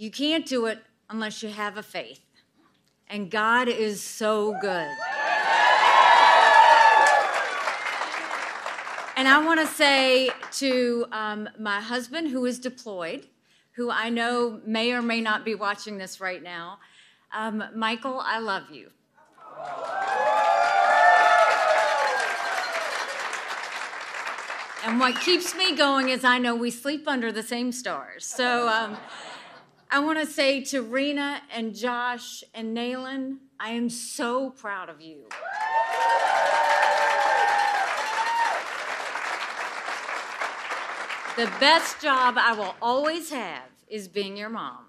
You can't do it unless you have a faith. And God is so good. And I want to say to my husband, who is deployed, who I know may or may not be watching this right now, Michael, I love you. And what keeps me going is I know we sleep under the same stars. So I want to say to Rena and Josh and Naylan, I am so proud of you. The best job I will always have is being your mom.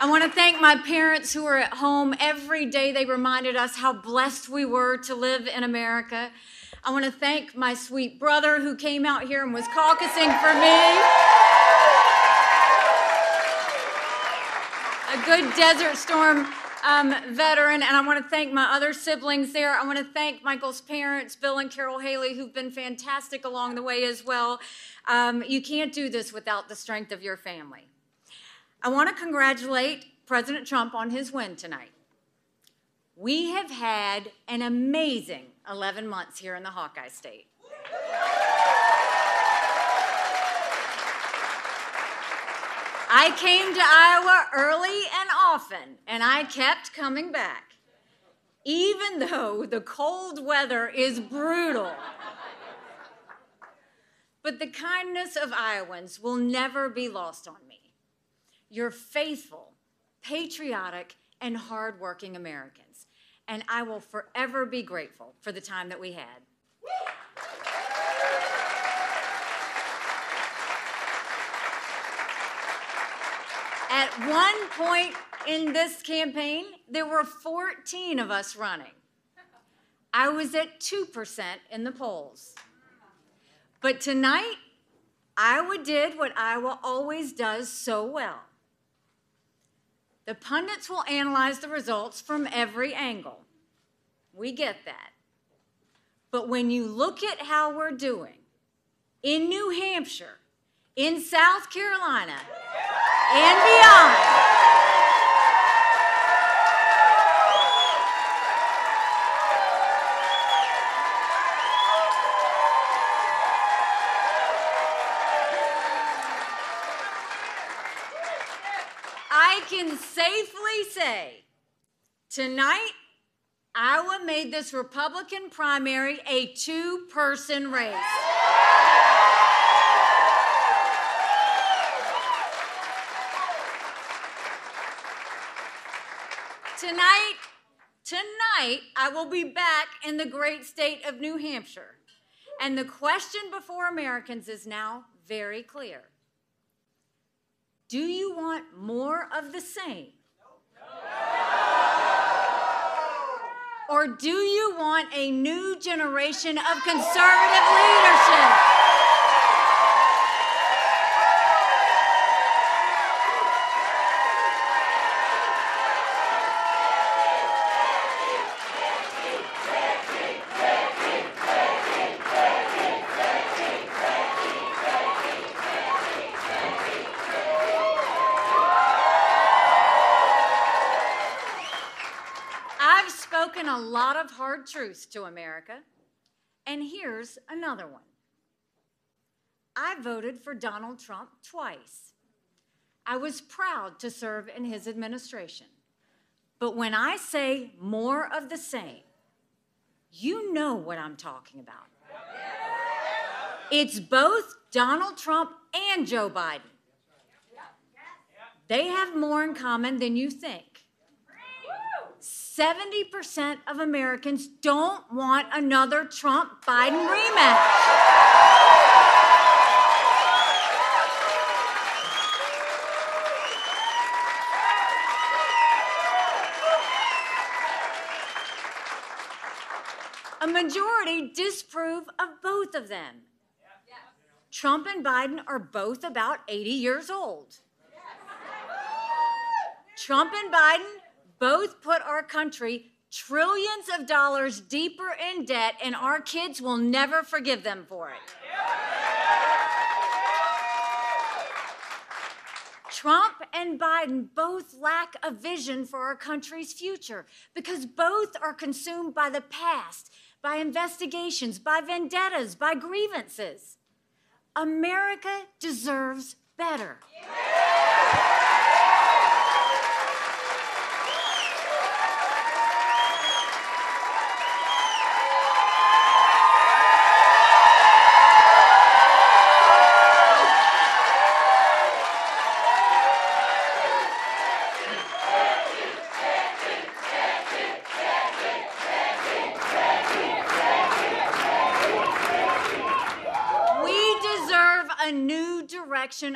I want to thank my parents who are at home. Every day they reminded us how blessed we were to live in America. I want to thank my sweet brother who came out here and was caucusing for me. A good Desert Storm veteran, and I want to thank my other siblings there. I want to thank Michael's parents, Bill and Carol Haley, who've been fantastic along the way as well. You can't do this without the strength of your family. I want to congratulate President Trump on his win tonight. We have had an amazing 11 months here in the Hawkeye State. I came to Iowa early and often, and I kept coming back, even though the cold weather is brutal. But the kindness of Iowans will never be lost on me. You're faithful, patriotic, and hardworking Americans, and I will forever be grateful for the time that we had. At one point in this campaign, there were 14 of us running. I was at 2% in the polls. But tonight, Iowa did what Iowa always does so well. The pundits will analyze the results from every angle. We get that. But when you look at how we're doing in New Hampshire, in South Carolina, and beyond, I can safely say, tonight, Iowa made this Republican primary a two-person race. Tonight, I will be back in the great state of New Hampshire. And the question before Americans is now very clear. Do you want more of the same? No. Or do you want a new generation of conservative leadership? A lot of hard truths to America, and here's another one. I voted for Donald Trump twice. I was proud to serve in his administration, but when I say more of the same, you know what I'm talking about. It's both Donald Trump and Joe Biden. They have more in common than you think. 70% of Americans don't want another Trump-Biden rematch. A majority disapprove of both of them. Yeah. Trump and Biden are both about 80 years old. Yes. Trump and Biden both put our country trillions of dollars deeper in debt, and our kids will never forgive them for it. Trump and Biden both lack a vision for our country's future because both are consumed by the past, by investigations, by vendettas, by grievances. America deserves better.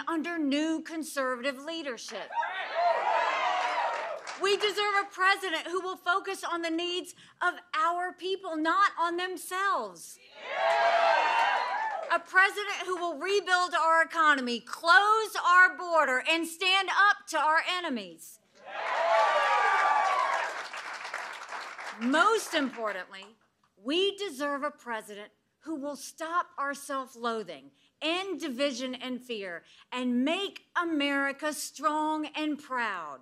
Under new conservative leadership. We deserve a president who will focus on the needs of our people, not on themselves. A president who will rebuild our economy, close our border, and stand up to our enemies. Most importantly, we deserve a president who will stop our self-loathing, end division and fear, and make America strong and proud.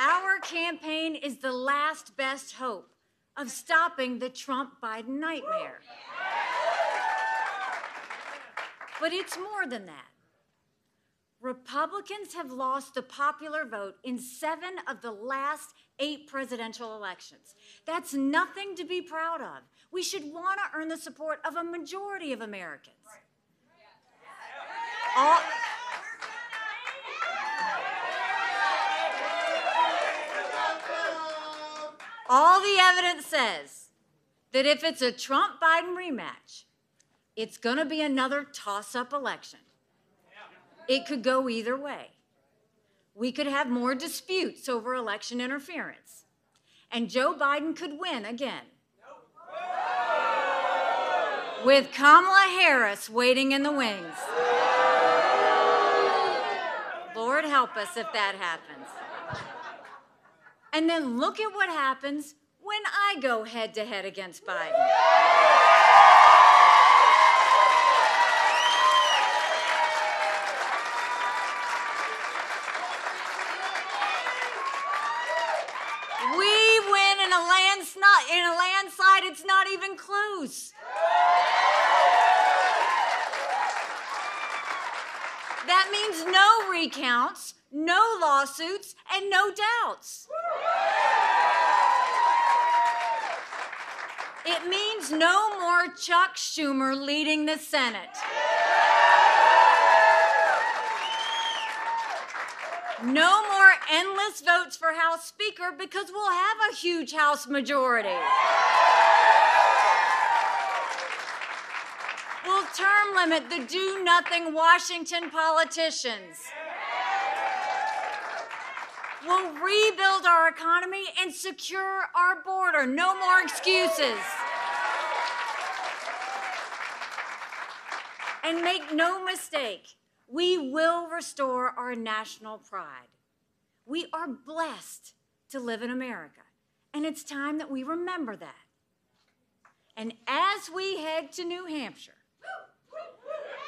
Our campaign is the last best hope of stopping the Trump-Biden nightmare. But it's more than that. Republicans have lost the popular vote in 7 of the last 8 presidential elections. That's nothing to be proud of. We should want to earn the support of a majority of Americans. All the evidence says that if it's a Trump-Biden rematch, it's going to be another toss-up election. It could go either way. We could have more disputes over election interference. And Joe Biden could win again. Nope. With Kamala Harris waiting in the wings. Lord help us if that happens. And then look at what happens when I go head-to-head against Biden. It's not even close. That means no recounts, no lawsuits, and no doubts. It means no more Chuck Schumer leading the Senate. No more endless votes for House Speaker because we'll have a huge House majority. We'll term limit the do-nothing Washington politicians. We'll rebuild our economy and secure our border. No more excuses. And make no mistake, we will restore our national pride. We are blessed to live in America, and it's time that we remember that. And as we head to New Hampshire,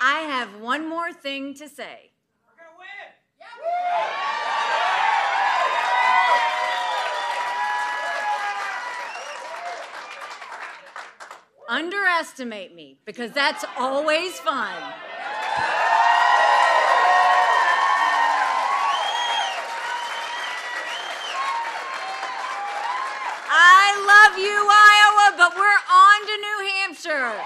I have one more thing to say. We're gonna win. Yeah. Underestimate me, because that's always fun. I love you, Iowa, but we're on to New Hampshire.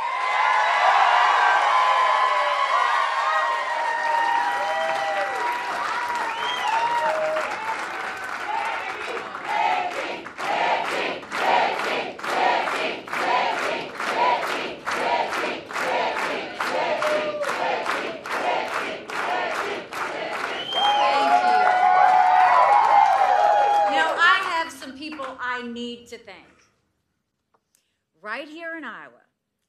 Right here in Iowa,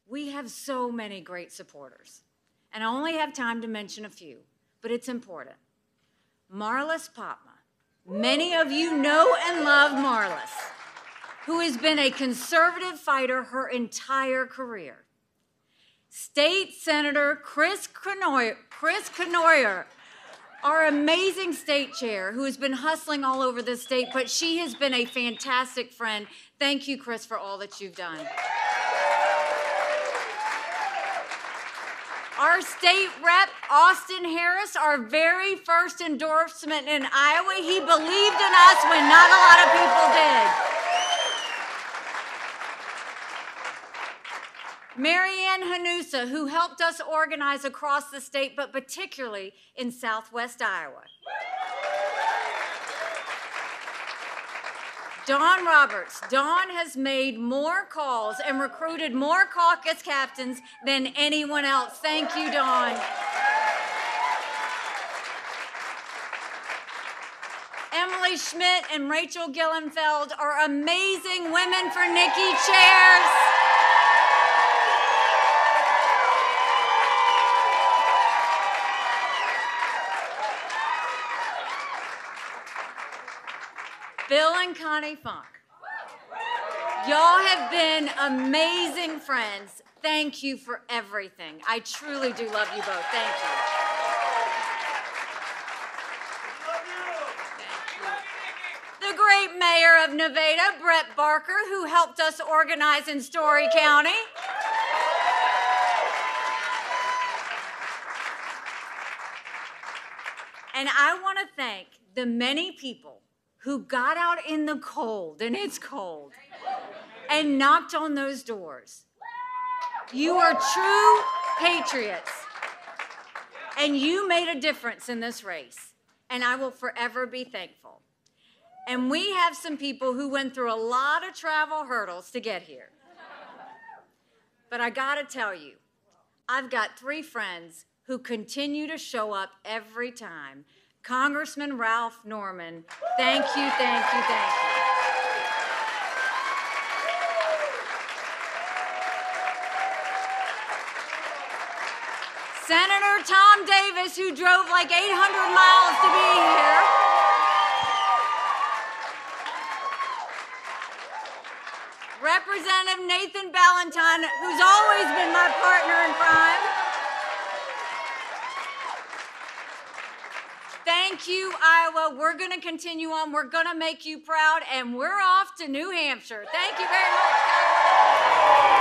we have so many great supporters. And I only have time to mention a few, but it's important. Marlis Papma. Many of you know and love Marlis. who has been a conservative fighter her entire career. State Senator Chris Cournoyer, our amazing state chair, who has been hustling all over this state, but she has been a fantastic friend. Thank you, Chris, for all that you've done. Our state rep, Austin Harris, our very first endorsement in Iowa. He believed in us when not a lot of people did. Mary Ann Hanusa, who helped us organize across the state, but particularly in Southwest Iowa. Don Roberts. Don has made more calls and recruited more caucus captains than anyone else. Thank you, Don. Emily Schmidt and Rachel Gillenfeld are amazing women for Nikki chairs. Bill and Connie Funk, y'all have been amazing friends. Thank you for everything. I truly do love you both. Thank you. Thank you. The great mayor of Nevada, Brett Barker, who helped us organize in Story County. And I want to thank the many people who got out in the cold, and it's cold, and knocked on those doors. You are true patriots, and you made a difference in this race, and I will forever be thankful. And we have some people who went through a lot of travel hurdles to get here. But I gotta tell you, I've got three friends who continue to show up every time. Congressman Ralph Norman, thank you, thank you, thank you. Senator Tom Davis, who drove like 800 miles to be here. Representative Nathan Ballantyne, who's always been my partner in crime. Thank you, Iowa. We're going to continue on. We're going to make you proud, and we're off to New Hampshire. Thank you very much.